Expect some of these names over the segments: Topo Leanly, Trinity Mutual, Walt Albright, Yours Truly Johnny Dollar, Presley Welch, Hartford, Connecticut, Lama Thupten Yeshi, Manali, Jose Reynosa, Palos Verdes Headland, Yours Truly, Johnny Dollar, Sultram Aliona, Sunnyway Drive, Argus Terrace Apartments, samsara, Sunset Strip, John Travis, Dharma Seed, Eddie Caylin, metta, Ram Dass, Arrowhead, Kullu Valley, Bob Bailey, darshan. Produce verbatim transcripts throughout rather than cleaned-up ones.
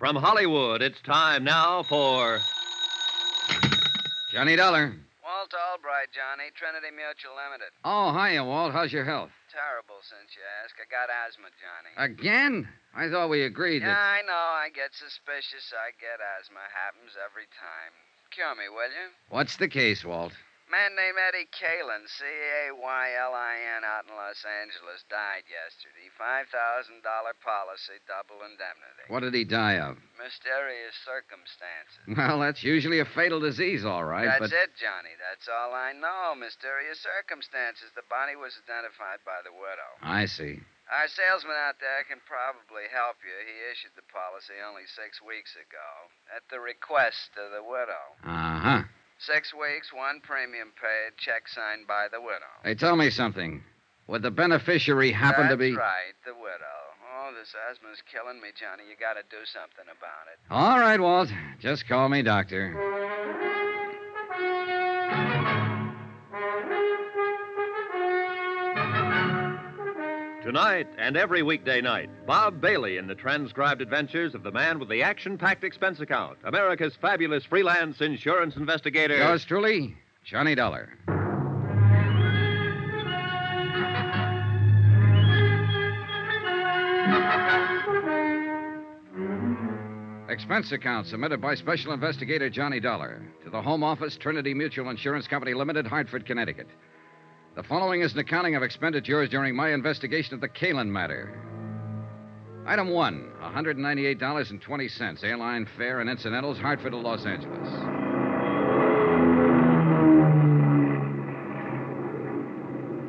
From Hollywood, it's time now for... Johnny Dollar. Walt Albright, Johnny. Trinity Mutual Limited. Oh, hiya, Walt. How's your health? Terrible, since you ask. I got asthma, Johnny. Again? I thought we agreed that... Yeah, I know. I get suspicious. I get asthma. Happens every time. Cure me, will you? What's the case, Walt? Man named Eddie Caylin, C A Y L I N, out in Los Angeles, died yesterday. five thousand dollars policy, double indemnity. What did he die of? Mysterious circumstances. Well, that's usually a fatal disease, all right, That's but... it, Johnny. That's all I know. Mysterious circumstances. The body was identified by the widow. I see. Our salesman out there can probably help you. He issued the policy only six weeks ago at the request of the widow. Uh-huh. Six weeks, one premium paid, check signed by the widow. Hey, tell me something. Would the beneficiary happen That's to be... That's right, the widow. Oh, this asthma's killing me, Johnny. You gotta do something about it. All right, Walt. Just call me doctor. Tonight and every weekday night, Bob Bailey in the transcribed adventures of the man with the action-packed expense account, America's fabulous freelance insurance investigator... Yours truly, Johnny Dollar. Expense account submitted by Special Investigator Johnny Dollar to the Home Office, Trinity Mutual Insurance Company Limited, Hartford, Connecticut. The following is an accounting of expenditures during my investigation of the Caylin matter. Item one, one hundred ninety-eight dollars and twenty cents, airline fare and incidentals, Hartford to Los Angeles.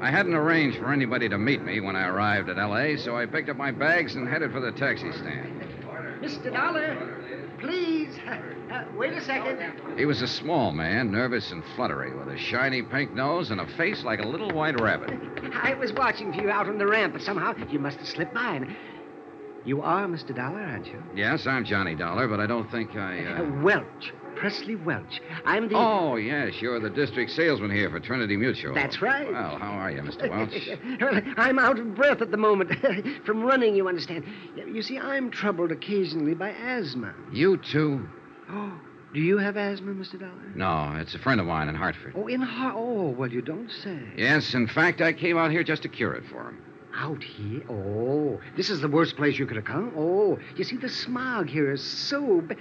I hadn't arranged for anybody to meet me when I arrived at L A, so I picked up my bags and headed for the taxi stand. Mister Dollar, please... Uh, wait a second. He was a small man, nervous and fluttery, with a shiny pink nose and a face like a little white rabbit. I was watching for you out on the ramp, but somehow you must have slipped by. And... You are Mister Dollar, aren't you? Yes, I'm Johnny Dollar, but I don't think I... Uh... Uh, Welch. Presley Welch. I'm the... Oh, yes, you're the district salesman here for Trinity Mutual. That's right. Well, how are you, Mister Welch? Well, I'm out of breath at the moment. From running, you understand. You see, I'm troubled occasionally by asthma. You too? Oh, do you have asthma, Mister Dollar? No, it's a friend of mine in Hartford. Oh, in Hartford? Oh, well, you don't say. Yes, in fact, I came out here just to cure it for him. Out here? Oh, this is the worst place you could have come. Oh, you see, the smog here is so bad.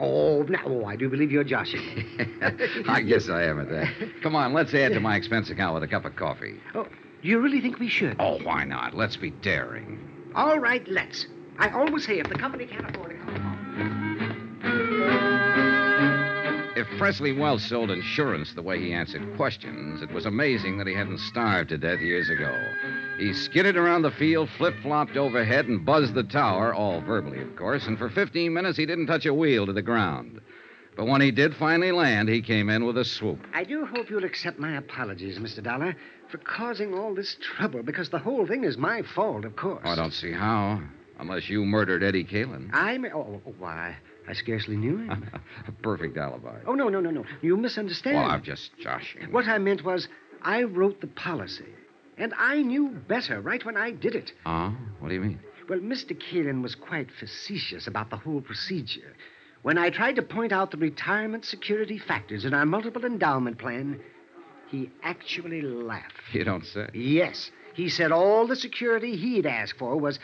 Oh, now, oh, I do believe you're joshing. I guess I am at that. Come on, let's add to my expense account with a cup of coffee. Oh, do you really think we should? Oh, why not? Let's be daring. All right, let's. I always say if the company can't afford it... If Presley Welch sold insurance the way he answered questions, it was amazing that he hadn't starved to death years ago. He skidded around the field, flip-flopped overhead, and buzzed the tower, all verbally, of course, and for fifteen minutes he didn't touch a wheel to the ground. But when he did finally land, he came in with a swoop. I do hope you'll accept my apologies, Mister Dollar, for causing all this trouble, because the whole thing is my fault, of course. Oh, I don't see how, unless you murdered Eddie Caylin. I... May, oh, why... I scarcely knew him. A perfect alibi. Oh, no, no, no, no. You misunderstand. Well, I'm just joshing. What I meant was I wrote the policy, and I knew better right when I did it. Ah, uh, what do you mean? Well, Mister Caylin was quite facetious about the whole procedure. When I tried to point out the retirement security factors in our multiple endowment plan, he actually laughed. You don't say? Yes. He said all the security he'd asked for was...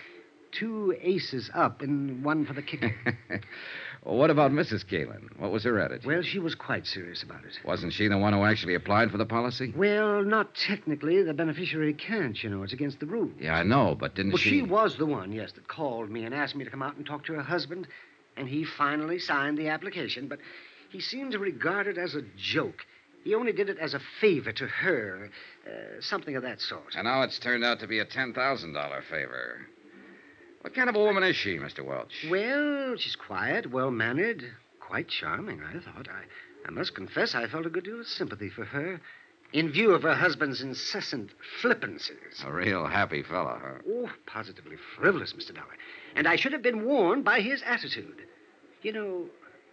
two aces up and one for the kicker. Well, what about Missus Caylin? What was her attitude? Well, she was quite serious about it. Wasn't she the one who actually applied for the policy? Well, not technically. The beneficiary can't, you know. It's against the rules. Yeah, I know, but didn't well, she... Well, she was the one, yes, that called me and asked me to come out and talk to her husband, and he finally signed the application, but he seemed to regard it as a joke. He only did it as a favor to her, uh, something of that sort. And now it's turned out to be a ten thousand dollars favor. What kind of a woman is she, Mister Welch? Well, she's quiet, well-mannered, quite charming, I thought. I, I must confess I felt a good deal of sympathy for her in view of her husband's incessant flippancies. A real happy fellow, huh? Oh, positively frivolous, Mister Dollar. And I should have been warned by his attitude. You know,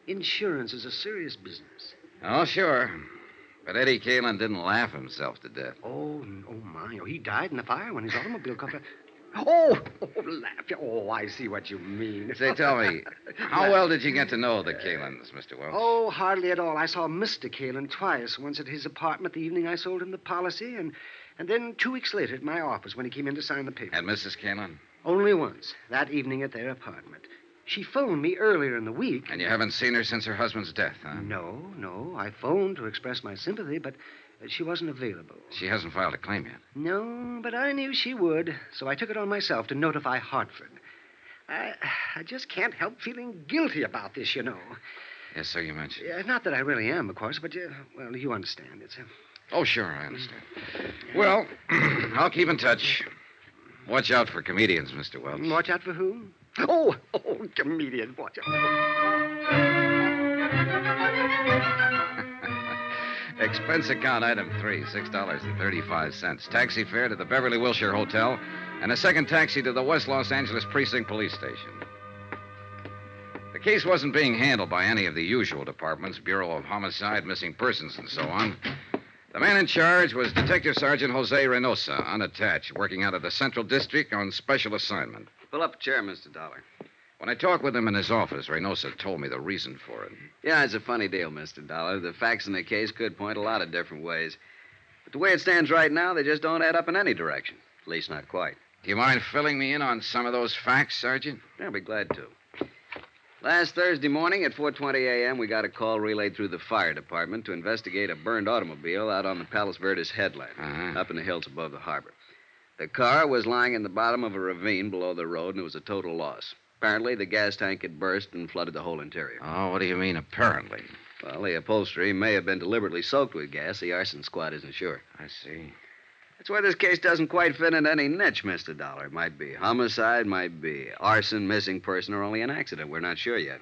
insurance is a serious business. Oh, sure. But Eddie Caylin didn't laugh himself to death. Oh, oh my. Oh, he died in a fire when his automobile caught... Oh, laugh. Oh, I see what you mean. Say, tell me, how well did you get to know the Caylins, Mister Welch? Oh, hardly at all. I saw Mister Caylin twice, once at his apartment the evening I sold him the policy, and, and then two weeks later at my office when he came in to sign the papers. And Missus Caylin? Only once, that evening at their apartment. She phoned me earlier in the week. And you haven't seen her since her husband's death, huh? No, no. I phoned to express my sympathy, but she wasn't available. She hasn't filed a claim yet. No, but I knew she would, so I took it on myself to notify Hartford. I, I just can't help feeling guilty about this, you know. Yes, so you mentioned. Uh, not that I really am, of course, but, you, well, you understand. It's. Uh... Oh, sure, I understand. Mm-hmm. Well, I'll keep in touch. Watch out for comedians, Mister Welch. Watch out for who? Oh, oh, comedian, watch out. Expense account item three, six dollars and thirty-five cents. Taxi fare to the Beverly Wilshire Hotel and a second taxi to the West Los Angeles Precinct Police Station. The case wasn't being handled by any of the usual departments, Bureau of Homicide, Missing Persons, and so on. The man in charge was Detective Sergeant Jose Reynosa, unattached, working out of the Central District on special assignment. Pull up a chair, Mister Dollar. When I talked with him in his office, Reynosa told me the reason for it. Yeah, it's a funny deal, Mister Dollar. The facts in the case could point a lot of different ways. But the way it stands right now, they just don't add up in any direction. At least not quite. Do you mind filling me in on some of those facts, Sergeant? I'll be glad to. Last Thursday morning at four twenty a.m., we got a call relayed through the fire department to investigate a burned automobile out on the Palos Verdes Headland, uh-huh. up in the hills above the harbor. The car was lying in the bottom of a ravine below the road, and it was a total loss. Apparently, the gas tank had burst and flooded the whole interior. Oh, what do you mean, apparently? Well, the upholstery may have been deliberately soaked with gas. The arson squad isn't sure. I see. That's why this case doesn't quite fit into any niche, Mister Dollar. It might be homicide, might be arson, missing person, or only an accident. We're not sure yet.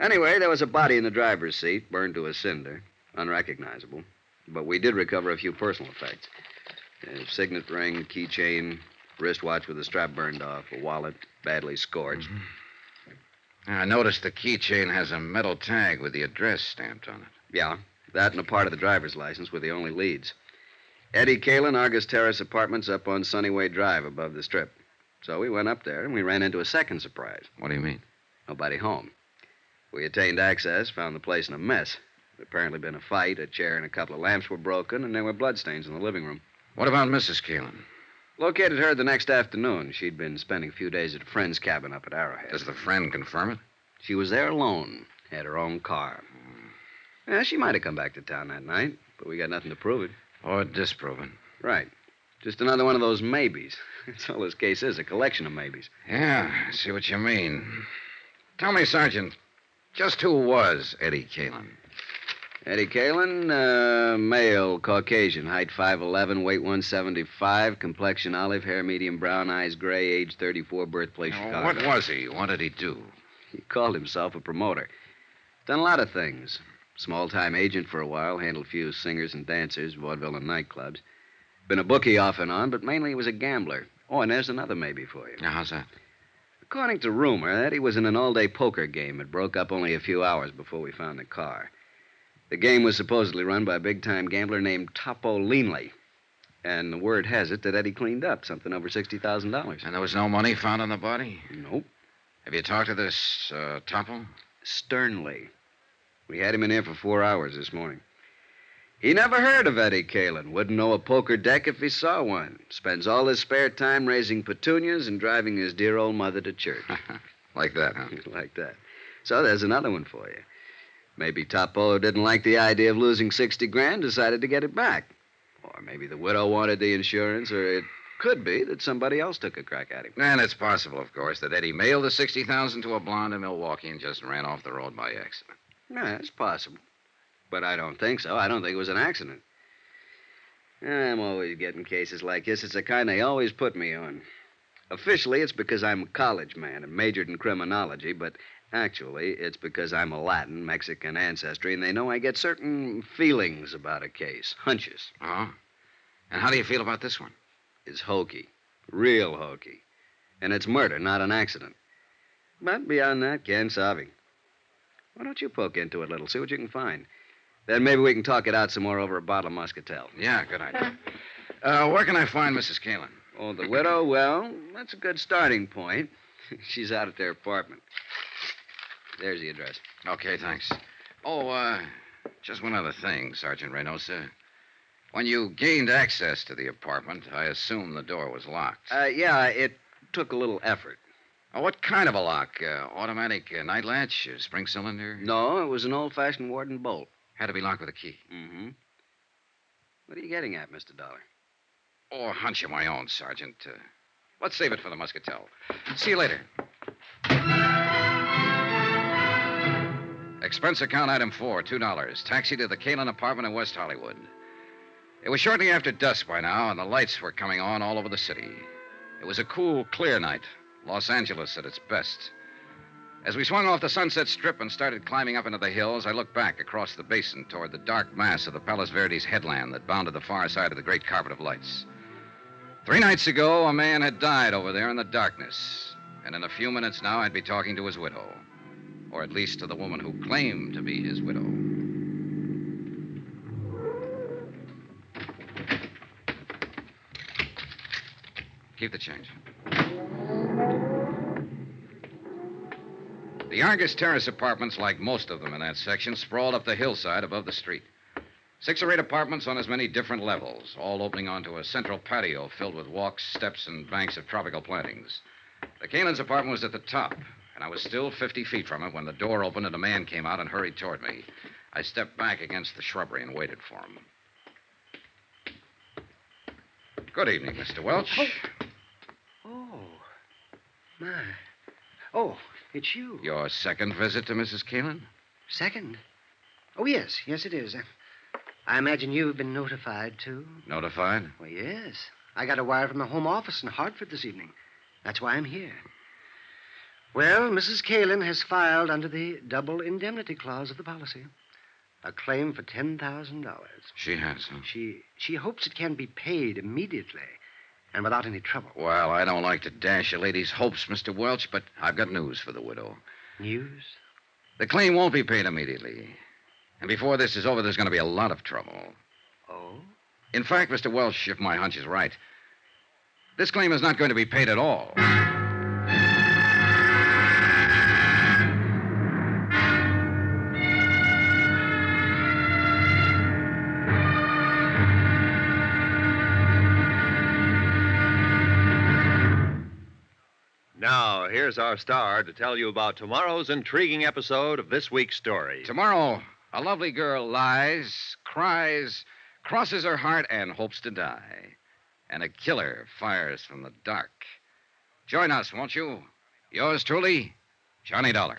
Anyway, there was a body in the driver's seat, burned to a cinder, unrecognizable. But we did recover a few personal effects. A signet ring, keychain, wristwatch with the strap burned off, a wallet badly scorched. Mm-hmm. I noticed the keychain has a metal tag with the address stamped on it. Yeah, that and a part of the driver's license were the only leads. Eddie Caylin, Argus Terrace Apartments up on Sunnyway Drive above the Strip. So we went up there and we ran into a second surprise. What do you mean? Nobody home. We attained access, found the place in a mess. There'd apparently been a fight, a chair and a couple of lamps were broken, and there were bloodstains in the living room. What about Missus Caylin? Located her the next afternoon. She'd been spending a few days at a friend's cabin up at Arrowhead. Does the friend confirm it? She was there alone, had her own car. Mm. Yeah, she might have come back to town that night, but we got nothing to prove it. Or disprove it. Right. Just another one of those maybes. That's all this case is, a collection of maybes. Yeah, I see what you mean. Tell me, Sergeant, just who was Eddie Caylin? Eddie Caylin, uh, male, Caucasian, height five eleven, weight one seventy-five, complexion olive, hair medium brown, eyes gray, age thirty-four, birthplace oh, Chicago. What was he? What did he do? He called himself a promoter. Done a lot of things. Small-time agent for a while, handled few singers and dancers, vaudeville and nightclubs. Been a bookie off and on, but mainly he was a gambler. Oh, and there's another maybe for you. Now, how's that? According to rumor, Eddie was in an all-day poker game. It broke up only a few hours before we found the car. The game was supposedly run by a big-time gambler named Topo Leanly. And the word has it that Eddie cleaned up something over sixty thousand dollars. And there was no money found on the body? Nope. Have you talked to this uh, Topo? Sternly. We had him in here for four hours this morning. He never heard of Eddie Caylin. Wouldn't know a poker deck if he saw one. Spends all his spare time raising petunias and driving his dear old mother to church. Like that, huh? Like that. So there's another one for you. Maybe Topo didn't like the idea of losing sixty grand, decided to get it back. Or maybe the widow wanted the insurance, or it could be that somebody else took a crack at him. And it's possible, of course, that Eddie mailed the sixty thousand dollars to a blonde in Milwaukee and just ran off the road by accident. Yeah, it's possible. But I don't think so. I don't think it was an accident. I'm always getting cases like this. It's the kind they always put me on. Officially, it's because I'm a college man and majored in criminology, but actually, it's because I'm a Latin, Mexican ancestry, and they know I get certain feelings about a case, hunches. Oh? And how do you feel about this one? It's hokey, real hokey. And it's murder, not an accident. But beyond that, Ken Savi. Why don't you poke into it a little, see what you can find? Then maybe we can talk it out some more over a bottle of Moscatel. Yeah, good idea. Uh, where can I find Missus Caylin? Oh, the widow? Well, that's a good starting point. She's out at their apartment. There's the address. Okay, thanks. Oh, uh, just one other thing, Sergeant Reynosa. When you gained access to the apartment, I assume the door was locked. Uh, yeah, it took a little effort. Oh, what kind of a lock? Uh, automatic uh, night latch? Uh, spring cylinder? No, it was an old-fashioned warden bolt. Had to be locked with a key. Mm-hmm. What are you getting at, Mister Dollar? Oh, a hunch of my own, Sergeant. Uh, let's save it for the Muscatel. See you later. Expense account item four, two dollars. Taxi to the Caylin apartment in West Hollywood. It was shortly after dusk by now, and the lights were coming on all over the city. It was a cool, clear night. Los Angeles at its best. As we swung off the Sunset Strip and started climbing up into the hills, I looked back across the basin toward the dark mass of the Palos Verdes headland that bounded the far side of the great carpet of lights. Three nights ago, a man had died over there in the darkness, and in a few minutes now I'd be talking to his widow, or at least to the woman who claimed to be his widow. Keep the change. The Argus Terrace Apartments, like most of them in that section, sprawled up the hillside above the street. Six or eight apartments on as many different levels, all opening onto a central patio filled with walks, steps, and banks of tropical plantings. The Caylin's apartment was at the top, and I was still fifty feet from it when the door opened and a man came out and hurried toward me. I stepped back against the shrubbery and waited for him. Good evening, Mister Welch. Oh, oh. my. Oh, it's you. Your second visit to Missus Caylin? Second? Oh, yes. Yes, it is. I, I imagine you've been notified, too. Notified? Well, yes. I got a wire from the home office in Hartford this evening. That's why I'm here. Well, Missus Caylin has filed under the double indemnity clause of the policy a claim for ten thousand dollars. She has, huh? She, she hopes it can be paid immediately and without any trouble. Well, I don't like to dash a lady's hopes, Mister Welch, but I've got news for the widow. News? The claim won't be paid immediately. And before this is over, there's going to be a lot of trouble. Oh? In fact, Mister Welch, if my hunch is right, this claim is not going to be paid at all. Now, here's our star to tell you about tomorrow's intriguing episode of this week's story. Tomorrow, a lovely girl lies, cries, crosses her heart, and hopes to die. And a killer fires from the dark. Join us, won't you? Yours truly, Johnny Dollar.